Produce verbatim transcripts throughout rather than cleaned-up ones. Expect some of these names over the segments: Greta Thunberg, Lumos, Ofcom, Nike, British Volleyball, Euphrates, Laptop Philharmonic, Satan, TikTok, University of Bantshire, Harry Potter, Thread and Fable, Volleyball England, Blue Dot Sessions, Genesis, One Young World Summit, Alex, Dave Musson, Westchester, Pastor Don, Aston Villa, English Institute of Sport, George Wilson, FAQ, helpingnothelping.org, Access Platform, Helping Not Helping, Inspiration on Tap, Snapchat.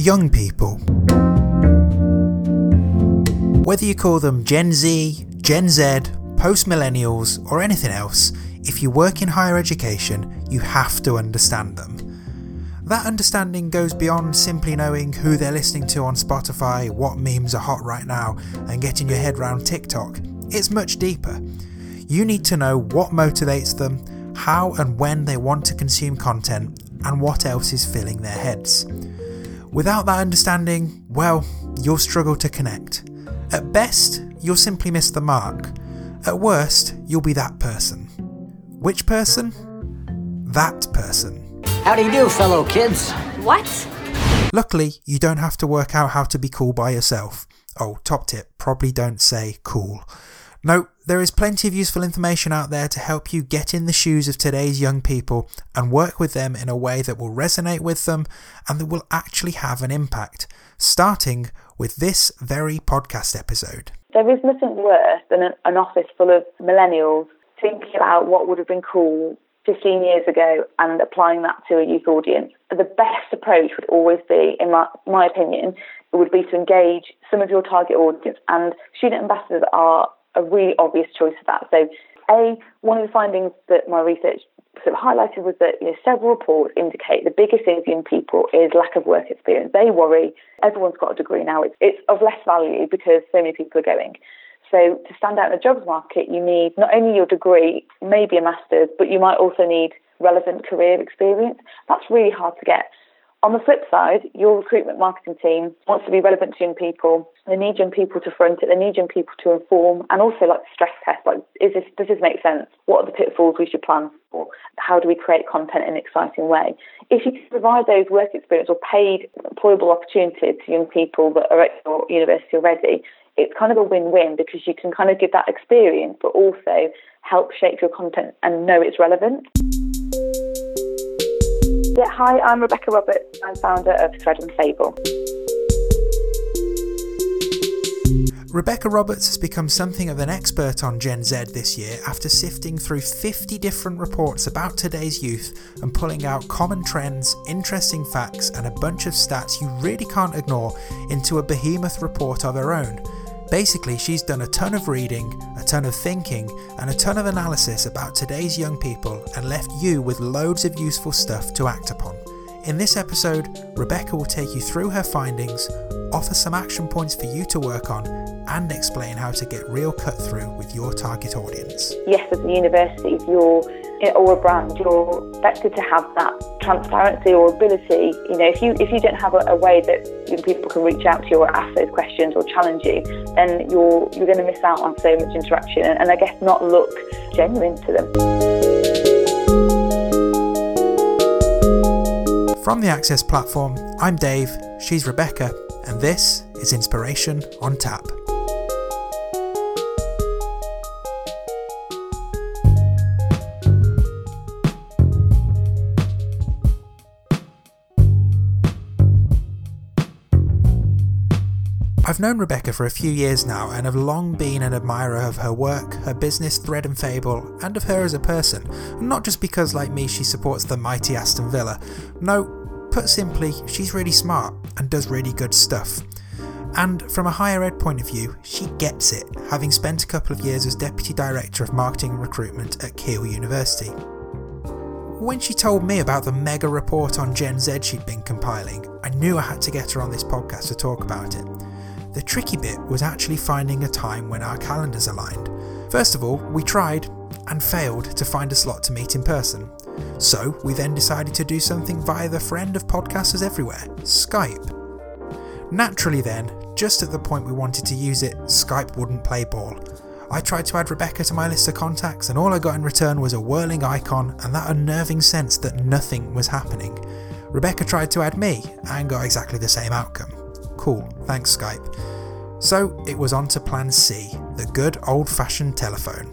young people. Whether you call them Gen Z, Gen Z, post-millennials or anything else, if you work in higher education, you have to understand them. That understanding goes beyond simply knowing who they're listening to on Spotify, what memes are hot right now, and getting your head round TikTok. It's much deeper. You need to know what motivates them, how and when they want to consume content, and what else is filling their heads. Without that understanding, well, you'll struggle to connect. At best, you'll simply miss the mark. At worst, you'll be that person. Which person? That person. How do you do, fellow kids? What? Luckily, you don't have to work out how to be cool by yourself. Oh, top tip, probably don't say cool. No, there is plenty of useful information out there to help you get in the shoes of today's young people and work with them in a way that will resonate with them and that will actually have an impact, starting with this very podcast episode. There is nothing worse than an office full of millennials thinking about what would have been cool fifteen years ago and applying that to a youth audience. The best approach would always be, in my, my opinion, would be to engage some of your target audience, and student ambassadors are a really obvious choice for that. So, A, one of the findings that my research sort of highlighted was that, you know, several reports indicate the biggest thing in people is lack of work experience. They worry everyone's got a degree now. It's, it's of less value because so many people are going. So to stand out in the jobs market, you need not only your degree, maybe a master's, but you might also need relevant career experience. That's really hard to get. On the flip side, your recruitment marketing team wants to be relevant to young people. They need young people to front it. They need young people to inform, and also like stress test. Like, is this, does this make sense? What are the pitfalls we should plan for? How do we create content in an exciting way? If you provide those work experience or paid employable opportunities to young people that are at your university already, it's kind of a win-win because you can kind of give that experience, but also help shape your content and know it's relevant. Yeah, hi, I'm Rebecca Roberts. I'm founder of Thread and Fable. Rebecca Roberts has become something of an expert on Gen Z this year after sifting through fifty different reports about today's youth and pulling out common trends, interesting facts, and a bunch of stats you really can't ignore into a behemoth report of her own. Basically, she's done a ton of reading, a ton of thinking, and a ton of analysis about today's young people and left you with loads of useful stuff to act upon. In this episode, Rebecca will take you through her findings, offer some action points for you to work on, and explain how to get real cut through with your target audience. Yes, as a university, if you're or a brand, you're expected to have that transparency or ability. You know, if you if you don't have a, a way that young people can reach out to you or ask those questions or challenge you, then you're you're going to miss out on so much interaction, and, and I guess not look genuine to them. From the Access Platform, I'm Dave. She's Rebecca, and this is Inspiration on Tap. I've known Rebecca for a few years now and have long been an admirer of her work, her business Thread and Fable, and of her as a person. Not just because, like me, she supports the mighty Aston Villa. No, put simply, she's really smart and does really good stuff. And from a higher ed point of view, she gets it, having spent a couple of years as Deputy Director of Marketing and Recruitment at Keele University. When she told me about the mega report on Gen Z she'd been compiling, I knew I had to get her on this podcast to talk about it. The tricky bit was actually finding a time when our calendars aligned. First of all, we tried and failed to find a slot to meet in person. So we then decided to do something via the friend of podcasters everywhere, Skype. Naturally then, just at the point we wanted to use it, Skype wouldn't play ball. I tried to add Rebecca to my list of contacts and all I got in return was a whirling icon and that unnerving sense that nothing was happening. Rebecca tried to add me and got exactly the same outcome. Cool, thanks Skype. So it was on to plan C, the good old-fashioned telephone.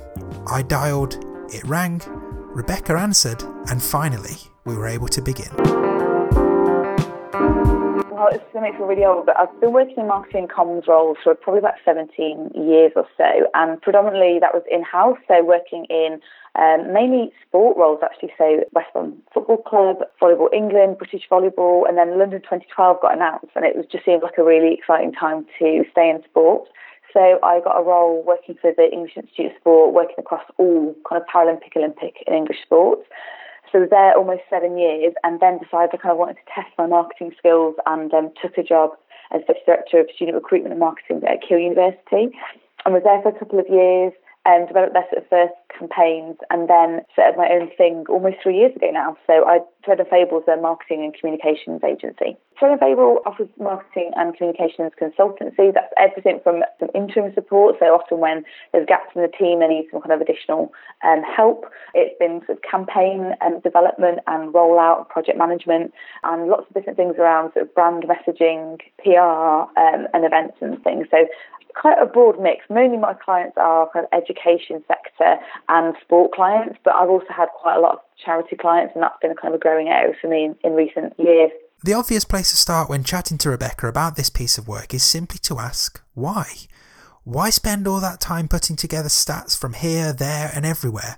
I dialed, it rang, Rebecca answered, and finally we were able to begin. Well, it's going to make me really old, but I've been working in marketing comms roles for probably about seventeen years or so, and predominantly that was in-house, so working in um, mainly sport roles actually, so West Brom Football Club, Volleyball England, British Volleyball, and then London twenty twelve got announced, and it was just seemed like a really exciting time to stay in sport. So I got a role working for the English Institute of Sport, working across all kind of Paralympic, Olympic and English sports. So I was there almost seven years and then decided I kind of wanted to test my marketing skills and um, took a job as Vice Director of Student Recruitment and Marketing at Keele University, and was there for a couple of years and developed their sort of first campaigns and then set up my own thing almost three years ago now. So I Thread and Fable is a marketing and communications agency. Thread and Fable offers marketing and communications consultancy. That's everything from some interim support, so often when there's gaps in the team, they need some kind of additional um, help. It's been sort of campaign and development and rollout and project management and lots of different things around sort of brand messaging, P R um, and events and things. So quite a broad mix. Mainly my clients are kind of education sector and sport clients, but I've also had quite a lot of charity clients, and that's been kind of a growing area for me in, in recent years. The obvious place to start when chatting to Rebecca about this piece of work is simply to ask why. Why spend all that time putting together stats from here, there and everywhere?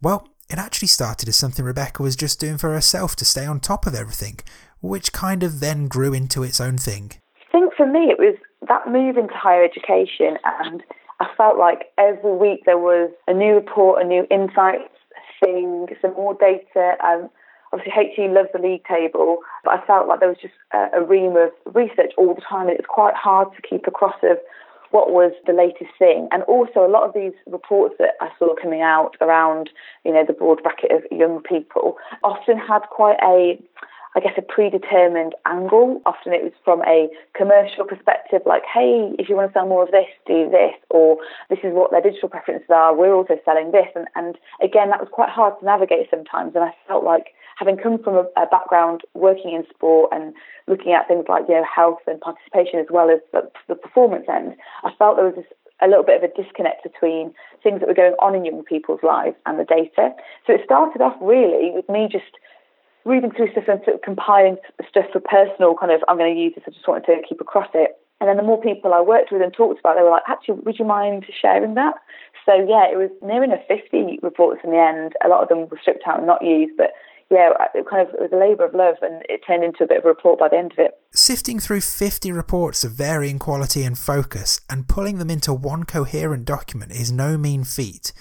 Well, it actually started as something Rebecca was just doing for herself to stay on top of everything, which kind of then grew into its own thing. I think for me it was that move into higher education, and I felt like every week there was a new report, a new insights thing, some more data. Um, obviously, H E loves the league table, but I felt like there was just a, a ream of research all the time, and it was quite hard to keep across of what was the latest thing. And also a lot of these reports that I saw coming out around, you know, the broad bracket of young people often had quite a... I guess a predetermined angle. Often it was from a commercial perspective, like, hey, if you want to sell more of this, do this, or this is what their digital preferences are, we're also selling this. And, and again, that was quite hard to navigate sometimes. And I felt like having come from a, a background working in sport and looking at things like, you know, health and participation as well as the, the performance end, I felt there was this a little bit of a disconnect between things that were going on in young people's lives and the data. So it started off really with me just reading through stuff and sort of compiling stuff for personal kind of, I'm going to use this, I just wanted to keep across it. And then the more people I worked with and talked about, they were like, actually, would you mind sharing that? So yeah, it was near enough fifty reports in the end. A lot of them were stripped out and not used, but yeah, it kind of it was a labour of love, and it turned into a bit of a report by the end of it. Sifting through fifty reports of varying quality and focus and pulling them into one coherent document is no mean feat.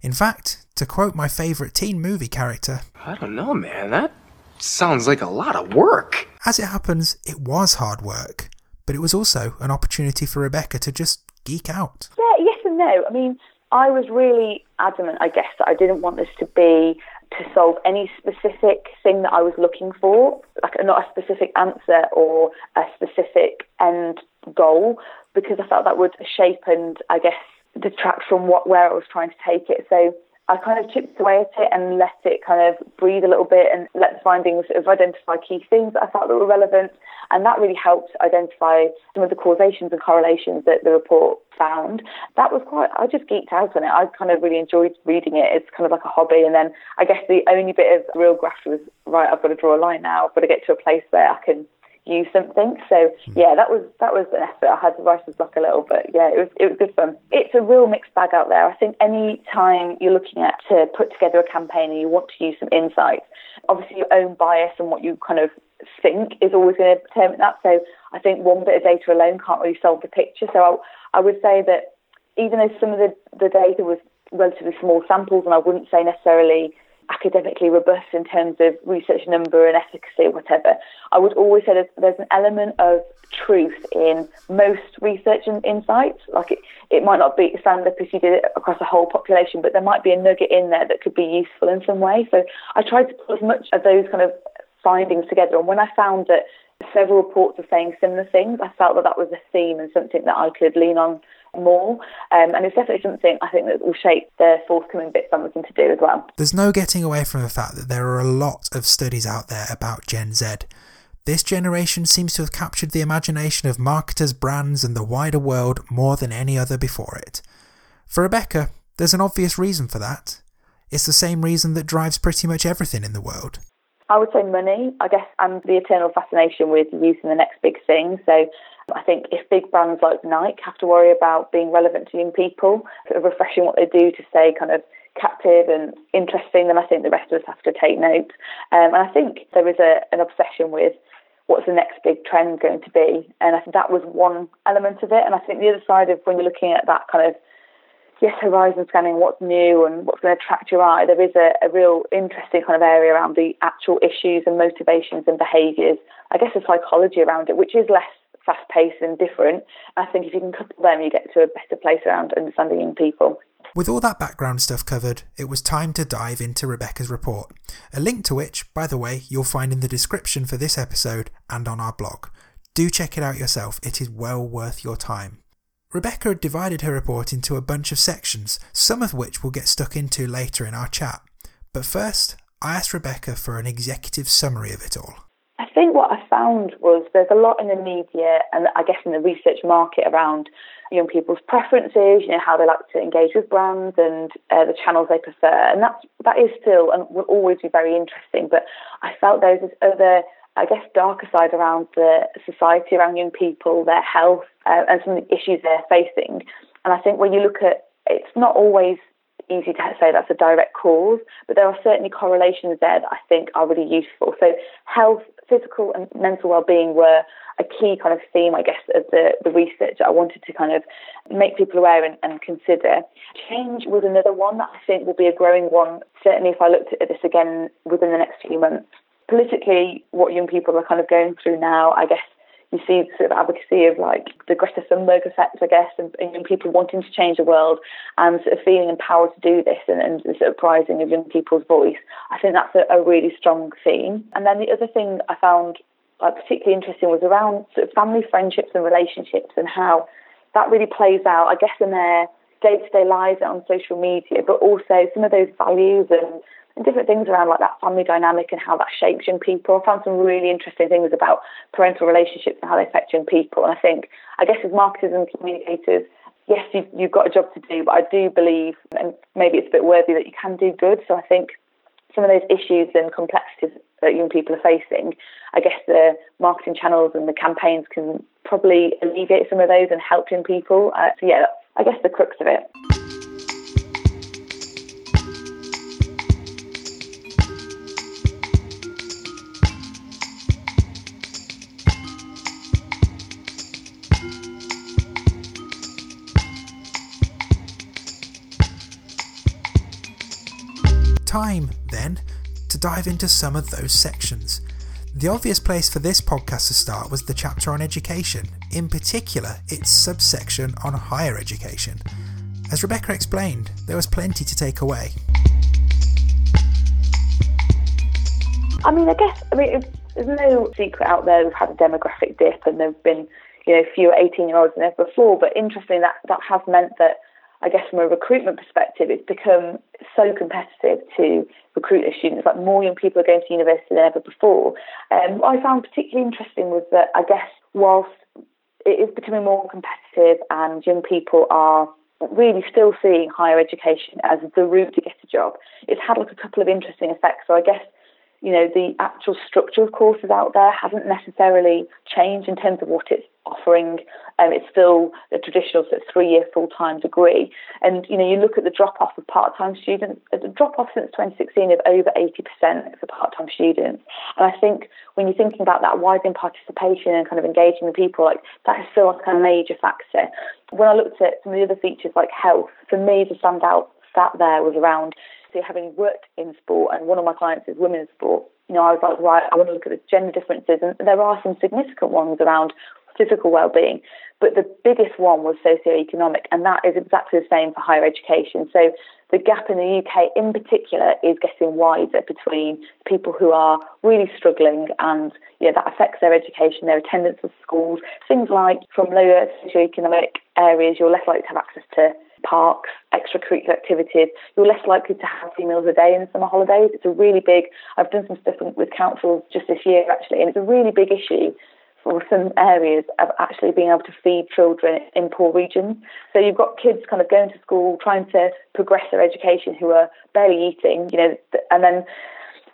In fact, to quote my favourite teen movie character, I don't know, man, that sounds like a lot of work. As it happens, it was hard work, but it was also an opportunity for Rebecca to just geek out. Yeah, yes and no. I mean, I was really adamant, I guess, that I didn't want this to be to solve any specific thing that I was looking for, like not a specific answer or a specific end goal, because I felt that would shape and, I guess, detract from what where I was trying to take it. So I kind of chipped away at it and let it kind of breathe a little bit and let the findings sort of identify key things that I felt that were relevant. And that really helped identify some of the causations and correlations that the report found. That was quite, I just geeked out on it. I kind of really enjoyed reading it. It's kind of like a hobby. And then I guess the only bit of real graft was, right, I've got to draw a line now. I've got to get to a place where I can use something. So yeah, that was that was an effort. I had the writer's block a little, but yeah, it was it was good fun. It's a real mixed bag out there. I think any time you're looking at to put together a campaign and you want to use some insights, obviously your own bias and what you kind of think is always going to determine that. So I think one bit of data alone can't really solve the picture. So I, I would say that even though some of the, the data was relatively small samples, and I wouldn't say necessarily academically robust in terms of research number and efficacy or whatever, I would always say there's, there's an element of truth in most research and insights. Like it, it might not be stand up if you did it across the whole population, but there might be a nugget in there that could be useful in some way. So I tried to put as much of those kind of findings together, and when I found that several reports were saying similar things, I felt that that was a theme and something that I could lean on more. Um, and it's definitely something I think that will shape the forthcoming bits I'm looking to do as well. There's no getting away from the fact that there are a lot of studies out there about Gen Z. This generation seems to have captured the imagination of marketers, brands and the wider world more than any other before it. For Rebecca, there's an obvious reason for that. It's the same reason that drives pretty much everything in the world. I would say money, I guess, and the eternal fascination with youth and the next big thing. So I think if big brands like Nike have to worry about being relevant to young people, sort of refreshing what they do to stay kind of captive and interesting, then I think the rest of us have to take note. Um, and I think there is a, an obsession with what's the next big trend going to be. And I think that was one element of it. And I think the other side of when you're looking at that kind of, yes, horizon scanning, what's new and what's going to attract your eye, there is a, a real interesting kind of area around the actual issues and motivations and behaviours, I guess the psychology around it, which is less fast-paced and different. I think if you can couple them, you get to a better place around understanding young people. With all that background stuff covered, it was time to dive into Rebecca's report, a link to which, by the way, you'll find in the description for this episode and on our blog. Do check it out yourself, it is well worth your time. Rebecca had divided her report into a bunch of sections, some of which we'll get stuck into later in our chat. But first, I asked Rebecca for an executive summary of it all. I think what I found was there's a lot in the media and I guess in the research market around young people's preferences, you know, how they like to engage with brands and uh, the channels they prefer. And that's, that is still and will always be very interesting. But I felt there was this other, I guess, darker side around the society, around young people, their health uh, and some of the issues they're facing. And I think when you look at, it's not always easy to say that's a direct cause, but there are certainly correlations there that I think are really useful. So health, physical and mental well-being were a key kind of theme, I guess, of the, the research I wanted to kind of make people aware and, and consider. Change was another one that I think will be a growing one, certainly if I looked at this again within the next few months. Politically, what young people are kind of going through now, I guess, you see sort of advocacy of like the Greta Thunberg effect, I guess, and, and young people wanting to change the world and sort of feeling empowered to do this and, and the sort of prizing of young people's voice. I think that's a, a really strong theme. And then the other thing I found like particularly interesting was around sort of family friendships and relationships and how that really plays out, I guess, in their day-to-day lives and on social media, but also some of those values and and different things around like that family dynamic and how that shapes young people. I found some really interesting things about parental relationships and how they affect young people. And I think, I guess as marketers and communicators, yes, you've, you've got a job to do, but I do believe, and maybe it's a bit worthy, that you can do good. So I think some of those issues and complexities that young people are facing, I guess the marketing channels and the campaigns can probably alleviate some of those and help young people. Uh, so yeah, that's, I guess, the crux of it. Time, then, to dive into some of those sections. The obvious place for this podcast to start was the chapter on education, in particular its subsection on higher education. As Rebecca explained, there was plenty to take away. I mean, I guess, I mean, there's no secret out there we've had a demographic dip and there have been, you know, fewer eighteen-year-olds than ever before, but interestingly that, that has meant that I guess from a recruitment perspective, it's become so competitive to recruit as students. Like more young people are going to university than ever before. Um, what I found particularly interesting was that I guess whilst it is becoming more competitive and young people are really still seeing higher education as the route to get a job, it's had like a couple of interesting effects. So I guess, you know, the actual structure of courses out there hasn't necessarily changed in terms of what it's offering. Um, it's still the traditional sort of three-year full-time degree. And, you know, you look at the drop-off of part-time students, the drop-off since twenty sixteen of over eighty percent for part-time students. And I think when you're thinking about that widening participation and kind of engaging the people, like that is still a kind of major factor. When I looked at some of the other features like health, for me the standout stat there was around, so having worked in sport, and one of my clients is women's sport, you know, I was like, right, I want to look at the gender differences. And there are some significant ones around physical well-being, but the biggest one was socioeconomic, and that is exactly the same for higher education. So the gap in the U K in particular is getting wider between people who are really struggling, and you know, that affects their education, their attendance at schools, things like from lower socioeconomic areas you're less likely to have access to parks, extracurricular activities, you're less likely to have three meals a day in summer holidays. It's a really big, I've done some stuff with councils just this year actually, and it's a really big issue for some areas of actually being able to feed children in poor regions. So you've got kids kind of going to school, trying to progress their education, who are barely eating, you know, and then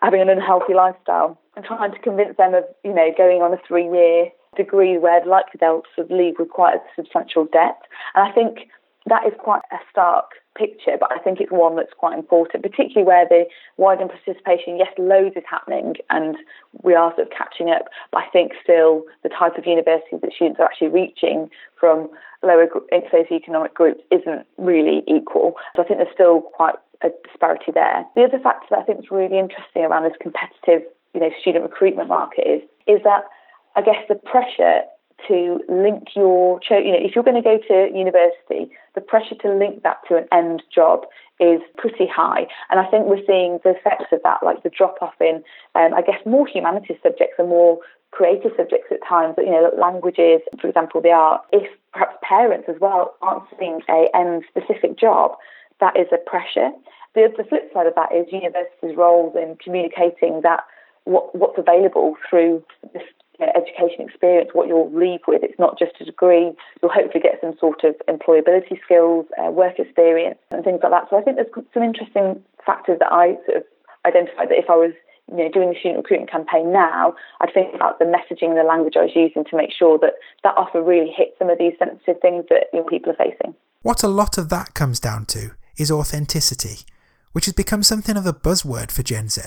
having an unhealthy lifestyle, and trying to convince them of, you know, going on a three-year degree where they're likely they'll sort of leave with quite a substantial debt. And I think that is quite a stark picture, but I think it's one that's quite important, particularly where the widened participation, yes, loads is happening and we are sort of catching up, but I think still the type of universities that students are actually reaching from lower socioeconomic groups isn't really equal. So I think there's still quite a disparity there. The other factor that I think is really interesting around this competitive, you know, student recruitment market is is that, I guess, the pressure to link your, you know, if you're going to go to university, the pressure to link that to an end job is pretty high. And I think we're seeing the effects of that, like the drop-off in, um, I guess, more humanities subjects and more creative subjects at times, but, you know, languages, for example, the art. If perhaps parents as well aren't seeing a end-specific job, that is a pressure. The, the flip side of that is universities' roles in communicating that what what's available through this education experience, what you'll leave with. It's not just a degree. You'll hopefully get some sort of employability skills, uh, work experience and things like that. So I think there's some interesting factors that I sort of identified that if I was, you know, doing the student recruitment campaign now, I'd think about the messaging and the language I was using to make sure that that offer really hit some of these sensitive things that young people are facing. What a lot of that comes down to is authenticity, which has become something of a buzzword for Gen Z.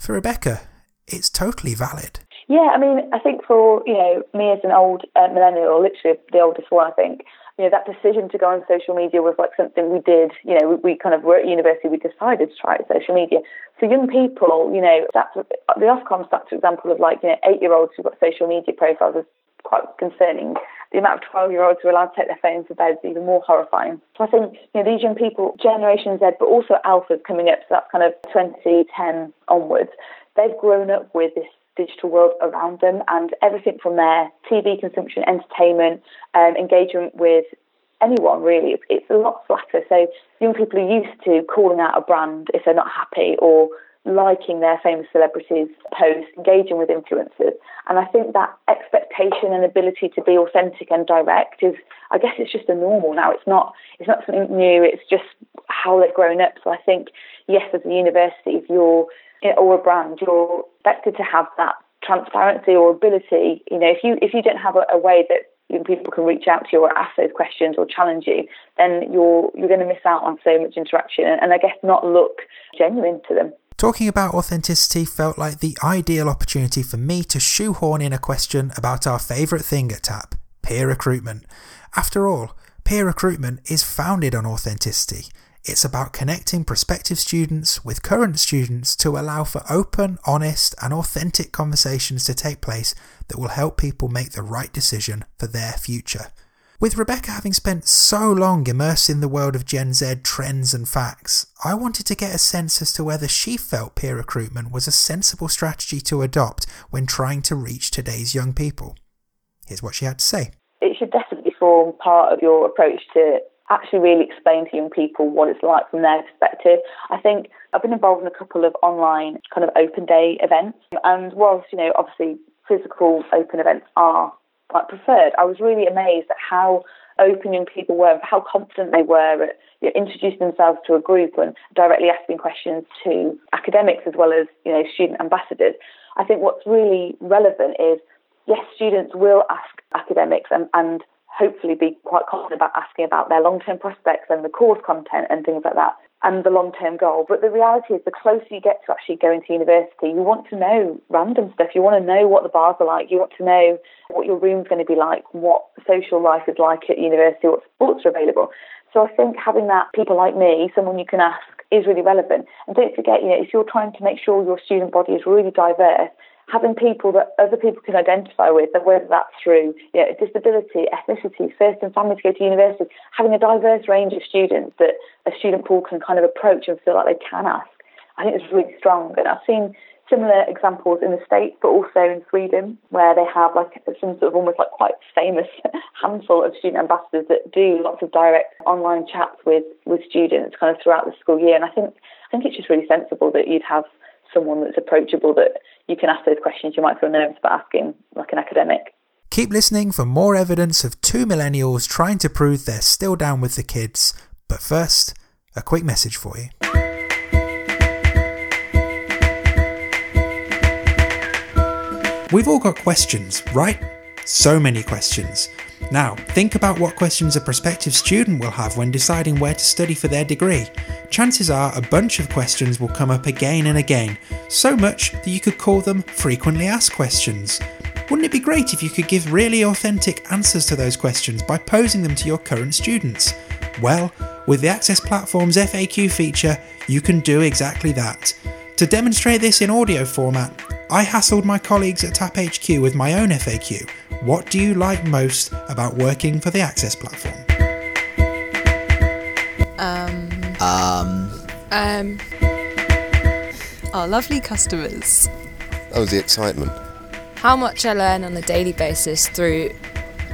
For Rebecca, it's totally valid. Yeah, I mean, I think for, you know, me as an old uh, millennial, literally the oldest one, I think, you know, that decision to go on social media was like something we did, you know, we, we kind of were at university, we decided to try social media. For young people, you know, that's the Ofcom stats, for example, of like, you know, eight-year-olds who've got social media profiles is quite concerning. The amount of twelve-year-olds who are allowed to take their phones to bed is even more horrifying. So I think, you know, these young people, Generation Z, but also Alphas coming up, so that's kind of twenty ten onwards, they've grown up with this digital world around them, and everything from their T V consumption, entertainment, um, engagement with anyone really, it's, it's a lot flatter. So young people are used to calling out a brand if they're not happy, or liking their famous celebrities' posts, engaging with influencers. And I think that expectation and ability to be authentic and direct is, I guess, it's just a normal now. It's not, it's not something new. It's just how they've grown up. So I think, yes, as a university, if you're or a brand, you're expected to have that transparency or ability. You know, if you if you don't have a, a way that young people can reach out to you or ask those questions or challenge you, then you're you're going to miss out on so much interaction and, and I guess not look genuine to them. Talking about authenticity felt like the ideal opportunity for me to shoehorn in a question about our favourite thing at Tap, peer recruitment. After all, peer recruitment is founded on authenticity. It's about connecting prospective students with current students to allow for open, honest and authentic conversations to take place that will help people make the right decision for their future. With Rebecca having spent so long immersed in the world of Gen Z trends and facts, I wanted to get a sense as to whether she felt peer recruitment was a sensible strategy to adopt when trying to reach today's young people. Here's what she had to say. It should definitely form part of your approach to actually really explain to young people what it's like from their perspective. I think I've been involved in a couple of online kind of open day events, and whilst, you know, obviously physical open events are like preferred, I was really amazed at how open young people were, how confident they were at, you know, introducing themselves to a group and directly asking questions to academics as well as, you know, student ambassadors. I think what's really relevant is, yes, students will ask academics and, and hopefully be quite confident about asking about their long-term prospects and the course content and things like that and the long-term goal. But the reality is the closer you get to actually going to university, you want to know random stuff. You want to know what the bars are like. You want to know what your room's going to be like, what social life is like at university, what sports are available. So I think having that, people like me, someone you can ask, is really relevant. And don't forget, you know, if you're trying to make sure your student body is really diverse, having people that other people can identify with, whether that's through, you know, disability, ethnicity, first and family to go to university, having a diverse range of students that a student pool can kind of approach and feel like they can ask, I think it's really strong. And I've seen similar examples in the States, but also in Sweden, where they have like some sort of almost like quite famous handful of student ambassadors that do lots of direct online chats with, with students kind of throughout the school year. And I think I think it's just really sensible that you'd have someone that's approachable that you can ask those questions you might feel nervous about asking, like an academic. Keep listening for more evidence of two millennials trying to prove they're still down with the kids. But first, a quick message for you. We've all got questions, right? So many questions. Now, think about what questions a prospective student will have when deciding where to study for their degree. Chances are a bunch of questions will come up again and again, so much that you could call them frequently asked questions. Wouldn't it be great if you could give really authentic answers to those questions by posing them to your current students? Well, with the Access Platform's F A Q feature, you can do exactly that. To demonstrate this in audio format, I hassled my colleagues at Tap H Q with my own F A Q. What do you like most about working for the Access Platform? Um. Um. Um. Our lovely customers. Oh, the excitement. How much I learn on a daily basis through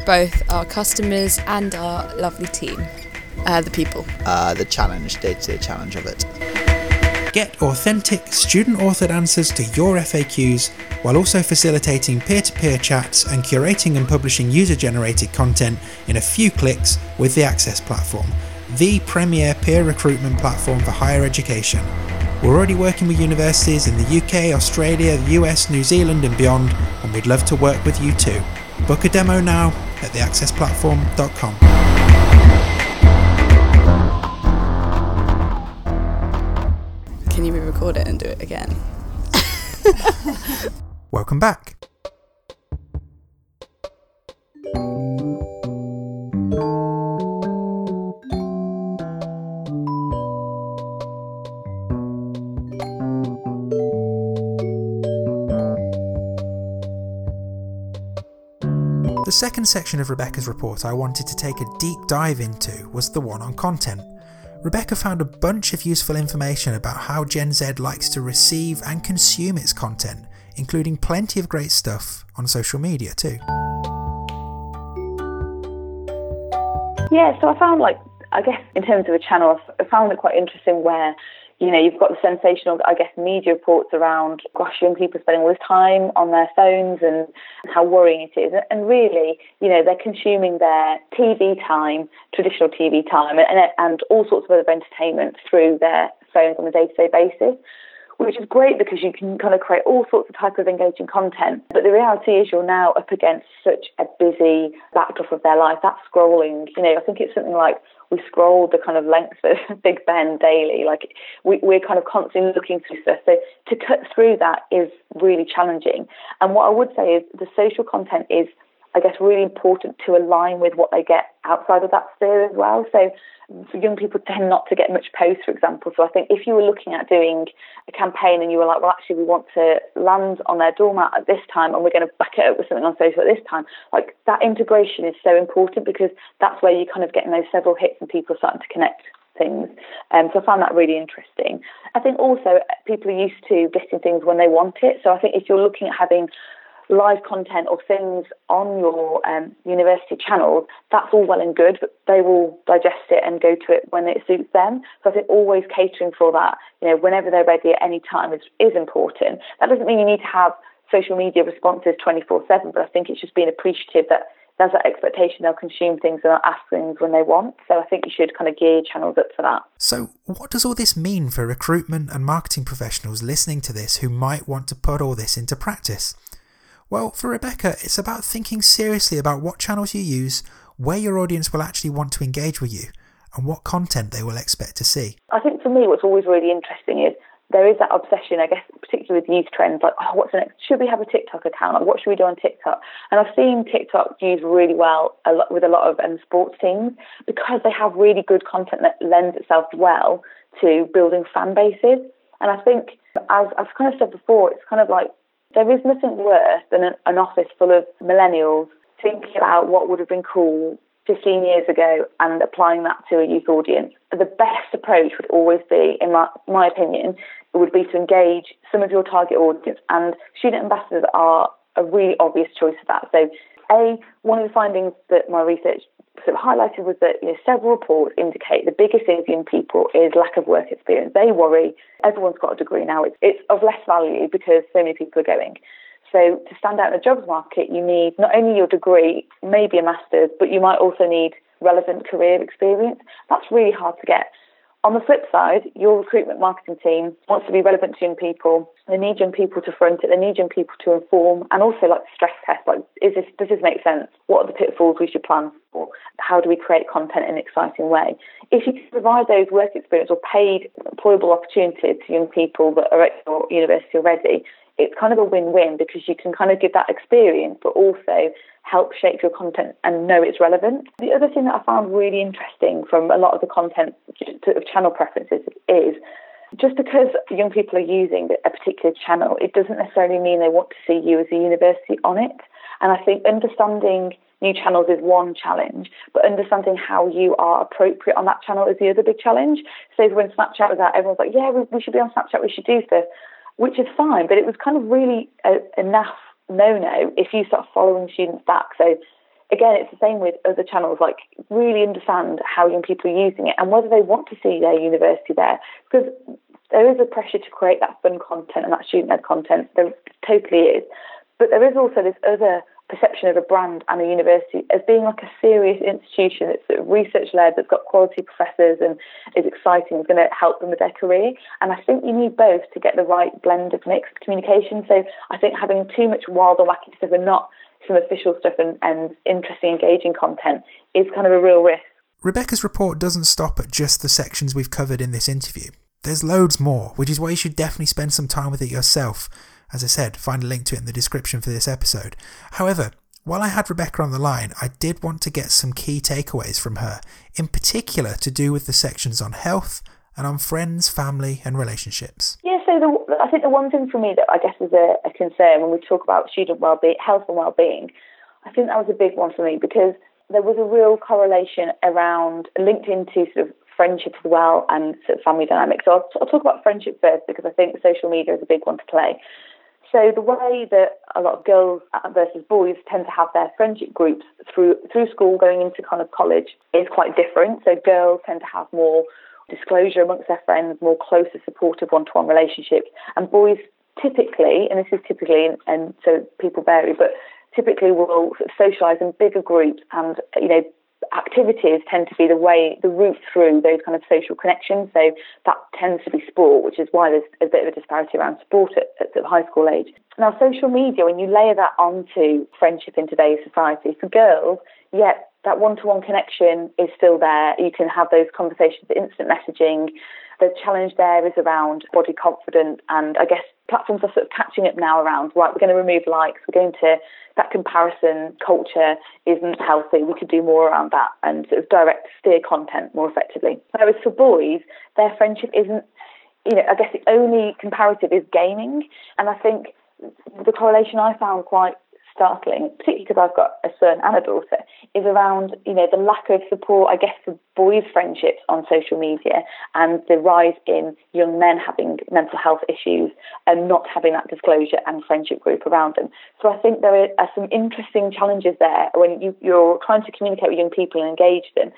both our customers and our lovely team. Uh, the people. Uh, the challenge, day-to-day challenge of it. Get authentic, student-authored answers to your F A Qs while also facilitating peer-to-peer chats and curating and publishing user-generated content in a few clicks with the Access Platform, the premier peer recruitment platform for higher education. We're already working with universities in the U K, Australia, the U S, New Zealand and beyond, and we'd love to work with you too. Book a demo now at the access platform dot com. Can you re-record it and do it again? Welcome back. The second section of Rebecca's report I wanted to take a deep dive into was the one on content. Rebecca found a bunch of useful information about how Gen Z likes to receive and consume its content, including plenty of great stuff on social media too. Yeah, so I found, like, I guess in terms of a channel, I found it quite interesting where, you know, you've got the sensational, I guess, media reports around, gosh, young people spending all this time on their phones and how worrying it is. And really, you know, they're consuming their T V time, traditional T V time, and, and all sorts of other entertainment through their phones on a day-to-day basis, which is great because you can kind of create all sorts of types of engaging content. But the reality is you're now up against such a busy backdrop of their life. That scrolling, you know, I think it's something like we scroll the kind of length of Big Ben daily. Like we, we're kind of constantly looking through stuff. So to cut through that is really challenging. And what I would say is the social content is, I guess, really important to align with what they get outside of that sphere as well. So for young people tend not to get much posts, for example. So I think if you were looking at doing a campaign and you were like, well, actually, we want to land on their doormat at this time and we're going to back it up with something on social at this time, like that integration is so important because that's where you're kind of getting those several hits and people starting to connect things. Um, so I found that really interesting. I think also people are used to getting things when they want it. So I think if you're looking at having live content or things on your um, university channels, that's all well and good, but they will digest it and go to it when it suits them. So I think always catering for that, you know, whenever they're ready at any time is, is important. That doesn't mean you need to have social media responses twenty-four seven, but I think it's just being appreciative that there's that expectation they'll consume things and ask things when they want. So I think you should kind of gear channels up for that. So what does all this mean for recruitment and marketing professionals listening to this who might want to put all this into practice? Well, for Rebecca, it's about thinking seriously about what channels you use, where your audience will actually want to engage with you, and what content they will expect to see. I think for me, what's always really interesting is there is that obsession, I guess, particularly with youth trends, like, oh, what's the next? Should we have a TikTok account? Like, what should we do on TikTok? And I've seen TikTok used really well a lot with a lot of um, sports teams because they have really good content that lends itself well to building fan bases. And I think, as I've kind of said before, it's kind of like, there is nothing worse than an office full of millennials thinking about what would have been cool fifteen years ago and applying that to a youth audience. The best approach would always be, in my, my opinion, would be to engage some of your target audience. And student ambassadors are a really obvious choice for that. So, A, one of the findings that my research sort of highlighted was that, you know, several reports indicate the biggest thing in people is lack of work experience. They worry everyone's got a degree now. It's, it's of less value because so many people are going. So to stand out in the jobs market, you need not only your degree, maybe a master's, but you might also need relevant career experience. That's really hard to get. On the flip side, your recruitment marketing team wants to be relevant to young people, They're need young people to front it. They need young people to inform, and also like stress test. Like, is this does this make sense? What are the pitfalls we should plan for? How do we create content in an exciting way? If you provide those work experience or paid employable opportunities to young people that are at your university already, it's kind of a win-win, because you can kind of give that experience, but also help shape your content and know it's relevant. The other thing that I found really interesting from a lot of the content of channel preferences is, just because young people are using a particular channel, it doesn't necessarily mean they want to see you as a university on it. And I think understanding new channels is one challenge, but understanding how you are appropriate on that channel is the other big challenge. So when Snapchat was out, everyone's like, yeah, we, we should be on Snapchat, we should do this, which is fine. But it was kind of really a, a naff no-no if you start following students back. So again, it's the same with other channels, like really understand how young people are using it and whether they want to see their university there. Because there is a pressure to create that fun content and that student-led content. There totally is. But there is also this other perception of a brand and a university as being like a serious institution that's sort of research-led, that's got quality professors and is exciting, is going to help them with their career. And I think you need both to get the right blend of mixed communication. So I think having too much wild or wacky stuff and not some official stuff and, and interesting, engaging content is kind of a real risk. Rebecca's report doesn't stop at just the sections we've covered in this interview. There's loads more, which is why you should definitely spend some time with it yourself. As I said, find a link to it in the description for this episode. However, while I had Rebecca on the line, I did want to get some key takeaways from her, in particular to do with the sections on health and on friends, family and relationships. Yeah, so the, I think the one thing for me that I guess is a, a concern when we talk about student wellbeing, health and wellbeing, I think that was a big one for me, because there was a real correlation around linked into sort of friendship as well and sort of family dynamics. So I'll, I'll talk about friendship first, because I think social media is a big one to play. So the way that a lot of girls versus boys tend to have their friendship groups through through school going into kind of college is quite different. So girls tend to have more disclosure amongst their friends, more closer, supportive one-to-one relationships. And boys typically, and this is typically, and, and so people vary, but typically will socialise in bigger groups, and, you know, activities tend to be the way, the route through those kind of social connections. So that tends to be sport, which is why there's a bit of a disparity around sport at, at the high school age. Now, social media, when you layer that onto friendship in today's society, for girls, yet that one-to-one connection is still there. You can have those conversations, instant messaging. The challenge there is around body confidence, and I guess platforms are sort of catching up now around, right, we're going to remove likes, we're going to, that comparison culture isn't healthy, we could do more around that and sort of direct steer content more effectively. Whereas for boys, their friendship isn't, you know, I guess the only comparative is gaming. And I think the correlation I found quite startling, particularly because I've got a son and a daughter, is around, you know, the lack of support, I guess, for boys' friendships on social media, and the rise in young men having mental health issues and not having that disclosure and friendship group around them. So I think there are some interesting challenges there when you, you're trying to communicate with young people and engage them.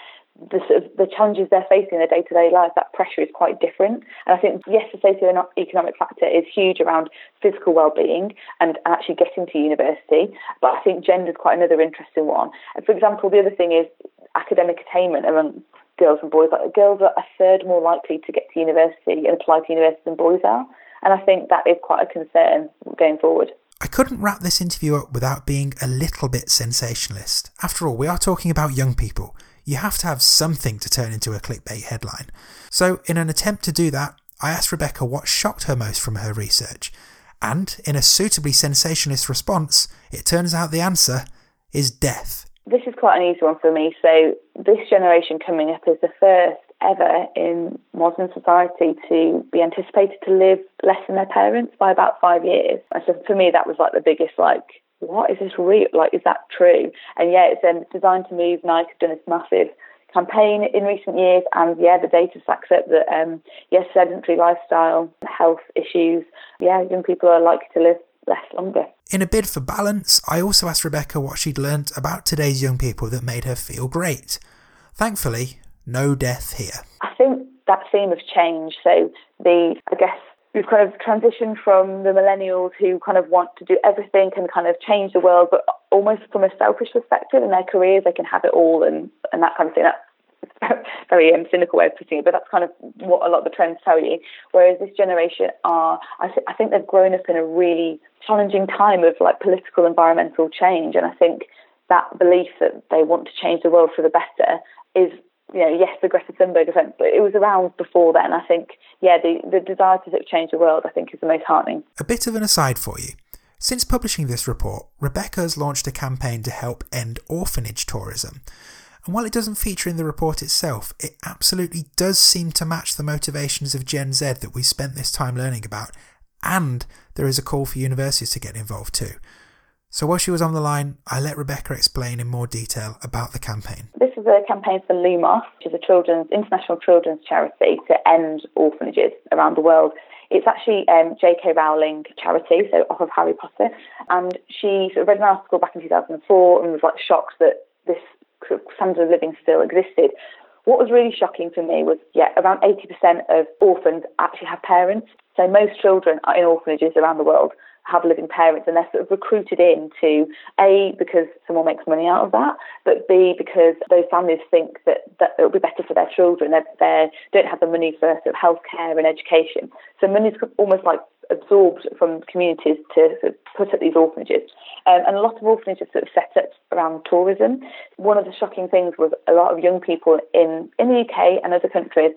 The, sort of, the challenges they're facing in their day-to-day life, that pressure is quite different. And I think, yes, the socio-economic factor is huge around physical well-being and, and actually getting to university, but I think gender is quite another interesting one. For example, the other thing is academic attainment among girls and boys. Like, girls are a third more likely to get to university and apply to university than boys are, and I think that is quite a concern going forward. I couldn't wrap this interview up without being a little bit sensationalist. After all, we are talking about young people. You have to have something to turn into a clickbait headline. So in an attempt to do that, I asked Rebecca what shocked her most from her research. And in a suitably sensationalist response, it turns out the answer is death. This is quite an easy one for me. So this generation coming up is the first ever in modern society to be anticipated to live less than their parents by about five years. And so for me, that was like the biggest, like, what is this real? Like, is that true? And yeah, it's um, designed to move. Nike have done this massive campaign in recent years, and yeah, the data stacks up that um, yes, yeah, sedentary lifestyle, health issues, yeah, young people are likely to live less longer. In a bid for balance, I also asked Rebecca what she'd learnt about today's young people that made her feel great. Thankfully, no death here. I think that theme of change. So the, I guess, we've kind of transitioned from the millennials who kind of want to do everything and kind of change the world, but almost from a selfish perspective in their careers, they can have it all and, and that kind of thing. That very um, cynical way of putting it, but that's kind of what a lot of the trends tell you. Whereas this generation are, I, th- I think they've grown up in a really challenging time of like political, environmental change, and I think that belief that they want to change the world for the better is, you know, yes, the Greta Thunberg event, but it was around before then. I think, yeah, the, the desire to change the world, I think, is the most heartening. A bit of an aside for you. Since publishing this report, Rebecca's launched a campaign to help end orphanage tourism. And while it doesn't feature in the report itself, it absolutely does seem to match the motivations of Gen Z that we spent this time learning about. And there is a call for universities to get involved too. So while she was on the line, I let Rebecca explain in more detail about the campaign. This is a campaign for Lumos, which is a children's international children's charity to end orphanages around the world. It's actually um, J K Rowling charity, so off of Harry Potter. And she sort of read an article back in two thousand four and was like shocked that this sort of standard of living still existed. What was really shocking for me was, yeah, around eighty percent of orphans actually have parents. So most children in orphanages around the world have living parents, and they're sort of recruited into, A, because someone makes money out of that, but B, because those families think that, that it'll be better for their children. They they don't have the money for sort of healthcare and education. So money's almost like absorbed from communities to sort of put up these orphanages. Um, and a lot of orphanages sort of set up around tourism. One of the shocking things was a lot of young people in, in the U K and other countries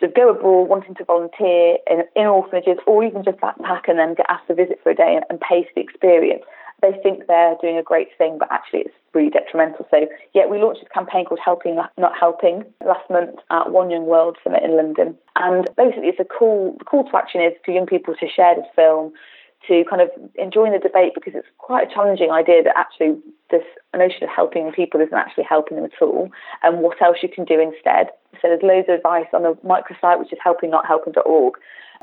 sort of go abroad wanting to volunteer in, in orphanages, or even just backpack and then get asked to visit for a day and, and pay for the experience. They think they're doing a great thing, but actually it's really detrimental. So, yeah, we launched this campaign called Helping Not Helping last month at One Young World Summit in London. And basically it's a call, the call to action is for young people to share this film, to kind of enjoying the debate, because it's quite a challenging idea that actually this notion of helping people isn't actually helping them at all, and what else you can do instead. So there's loads of advice on the microsite, which is helping not helping dot org,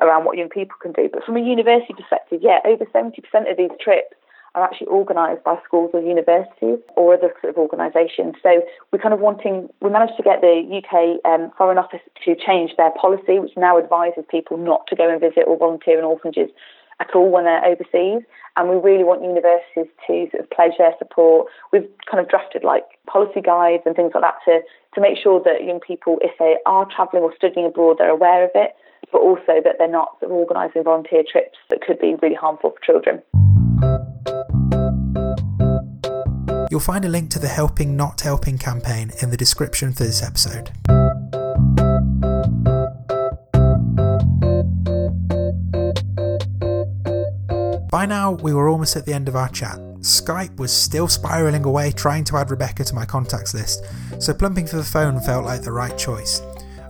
around what young people can do. But from a university perspective, yeah, over seventy percent of these trips are actually organised by schools or universities or other sort of organisations. So we're kind of wanting, we managed to get the U K um, Foreign Office to change their policy, which now advises people not to go and visit or volunteer in orphanages at all when they're overseas, and we really want universities to sort of pledge their support. We've kind of drafted like policy guides and things like that to, to make sure that young people, if they are travelling or studying abroad, they're aware of it, but also that they're not sort of organising volunteer trips that could be really harmful for children. You'll find a link to the Helping Not Helping campaign in the description for this episode. By now, we were almost at the end of our chat. Skype was still spiralling away, trying to add Rebecca to my contacts list, so plumping for the phone felt like the right choice.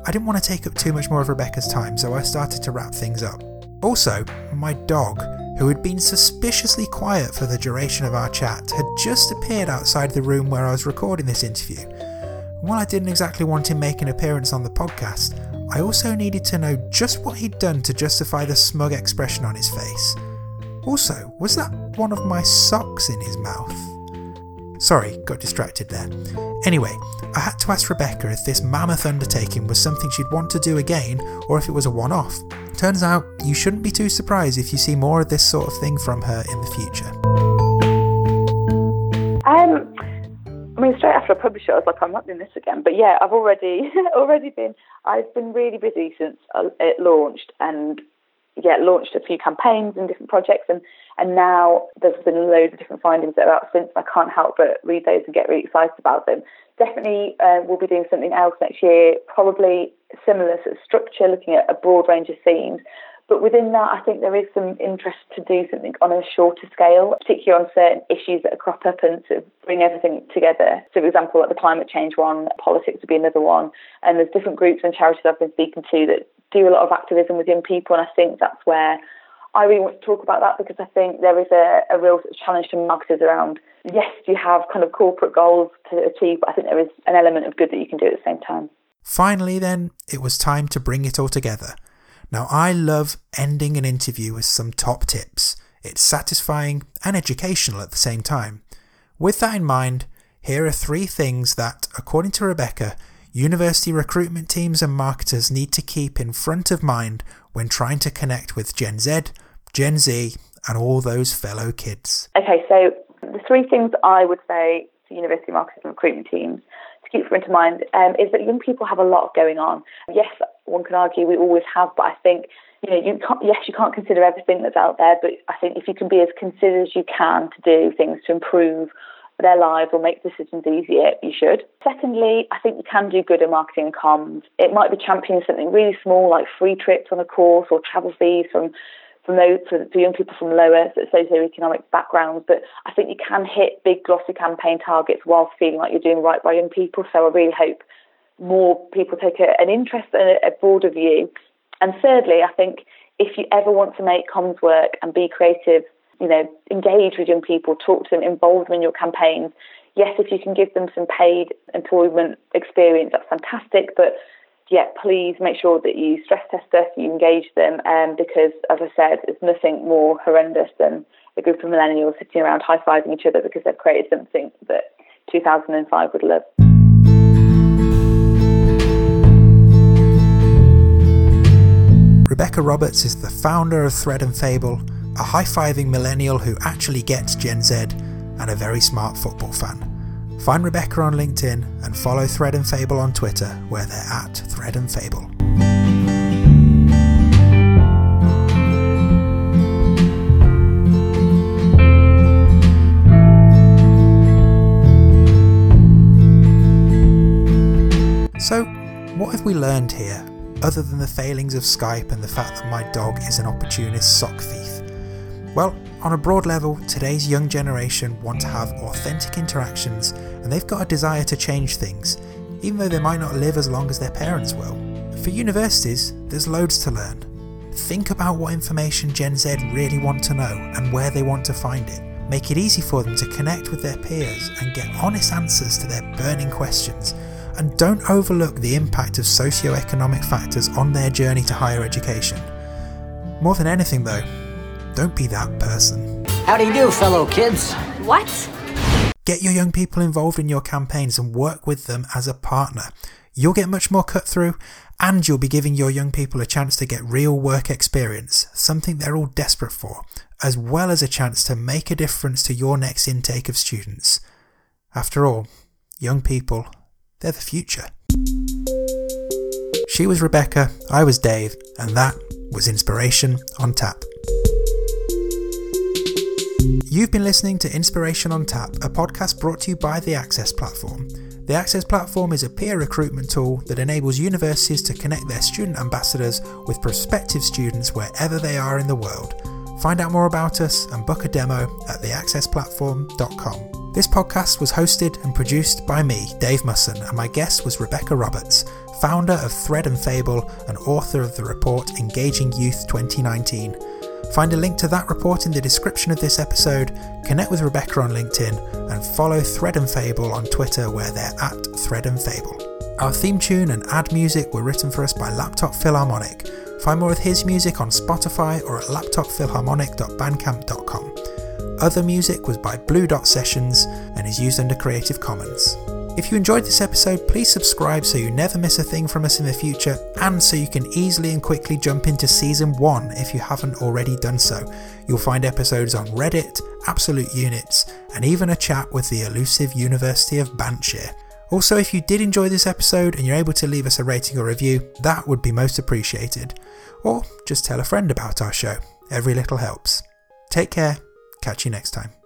I didn't want to take up too much more of Rebecca's time, so I started to wrap things up. Also, my dog, who had been suspiciously quiet for the duration of our chat, had just appeared outside the room where I was recording this interview. While I didn't exactly want him making an appearance on the podcast, I also needed to know just what he'd done to justify the smug expression on his face. Also, was that one of my socks in his mouth? Sorry, got distracted there. Anyway, I had to ask Rebecca if this mammoth undertaking was something she'd want to do again, or if it was a one-off. Turns out, you shouldn't be too surprised if you see more of this sort of thing from her in the future. Um, I mean, straight after I published it, I was like, I'm not doing this again. But yeah, I've already, already been, I've been really busy since it launched, and yeah, launched a few campaigns and different projects, and, and now there's been loads of different findings that are out since. I can't help but read those and get really excited about them. Definitely uh, we'll be doing something else next year, probably similar sort of structure, looking at a broad range of themes. But within that, I think there is some interest to do something on a shorter scale, particularly on certain issues that crop up and sort of bring everything together. So, for example, like the climate change one, politics would be another one. And there's different groups and charities I've been speaking to that do a lot of activism with young people. And I think that's where I really want to talk about that, because I think there is a, a real sort of challenge to marketers around, yes, you have kind of corporate goals to achieve, but I think there is an element of good that you can do at the same time. Finally, then, it was time to bring it all together. Now, I love ending an interview with some top tips. It's satisfying and educational at the same time. With that in mind, here are three things that, according to Rebecca, university recruitment teams and marketers need to keep in front of mind when trying to connect with Gen Z, Gen Z, and all those fellow kids. Okay, so the three things I would say to university marketers and recruitment teams keeps coming to mind um, is that young people have a lot going on. Yes, one can argue we always have, but I think, you know, you can't, yes, you can't consider everything that's out there, but I think if you can be as considered as you can to do things to improve their lives or make decisions easier, you should. Secondly, I think you can do good in marketing and comms. It might be championing something really small like free trips on a course or travel fees from from those for young people from lower socioeconomic backgrounds, but I think you can hit big glossy campaign targets whilst feeling like you're doing right by young people. So I really hope more people take a, an interest and a broader view. And thirdly, I think if you ever want to make comms work and be creative, you know, engage with young people, talk to them, involve them in your campaigns. Yes, if you can give them some paid employment experience, that's fantastic, but yeah, please make sure that you stress test stuff, you engage them, um, because, as I said, there's nothing more horrendous than a group of millennials sitting around high-fiving each other because they've created something that two thousand five would love. Rebecca Roberts is the founder of Thread and Fable, a high-fiving millennial who actually gets Gen Z, and a very smart football fan. Find Rebecca on LinkedIn and follow Thread and Fable on Twitter, where they're at Thread and Fable. So, what have we learned here, other than the failings of Skype and the fact that my dog is an opportunist sock thief? Well, on a broad level, today's young generation want to have authentic interactions, and they've got a desire to change things, even though they might not live as long as their parents will. For universities, there's loads to learn. Think about what information Gen Z really want to know and where they want to find it. Make it easy for them to connect with their peers and get honest answers to their burning questions. And don't overlook the impact of socioeconomic factors on their journey to higher education. More than anything though, don't be that person. How do you do, fellow kids? What? Get your young people involved in your campaigns and work with them as a partner. You'll get much more cut through, and you'll be giving your young people a chance to get real work experience, something they're all desperate for, as well as a chance to make a difference to your next intake of students. After all, young people, they're the future. She was Rebecca, I was Dave, and that was Inspiration on Tap. You've been listening to Inspiration on Tap, a podcast brought to you by the Access Platform. The Access Platform is a peer recruitment tool that enables universities to connect their student ambassadors with prospective students wherever they are in the world. Find out more about us and book a demo at the access platform dot com. This podcast was hosted and produced by me, Dave Musson, and my guest was Rebecca Roberts, founder of Thread and Fable and author of the report Engaging Youth twenty nineteen. Find a link to that report in the description of this episode, connect with Rebecca on LinkedIn, and follow Thread and Fable on Twitter, where they're at Thread and Fable. Our theme tune and ad music were written for us by Laptop Philharmonic. Find more of his music on Spotify or at laptop philharmonic dot bandcamp dot com. Other music was by Blue Dot Sessions and is used under Creative Commons. If you enjoyed this episode, please subscribe so you never miss a thing from us in the future, and so you can easily and quickly jump into season one if you haven't already done so. You'll find episodes on Reddit, Absolute Units, and even a chat with the elusive University of Bantshire. Also, if you did enjoy this episode and you're able to leave us a rating or review, that would be most appreciated. Or just tell a friend about our show. Every little helps. Take care. Catch you next time.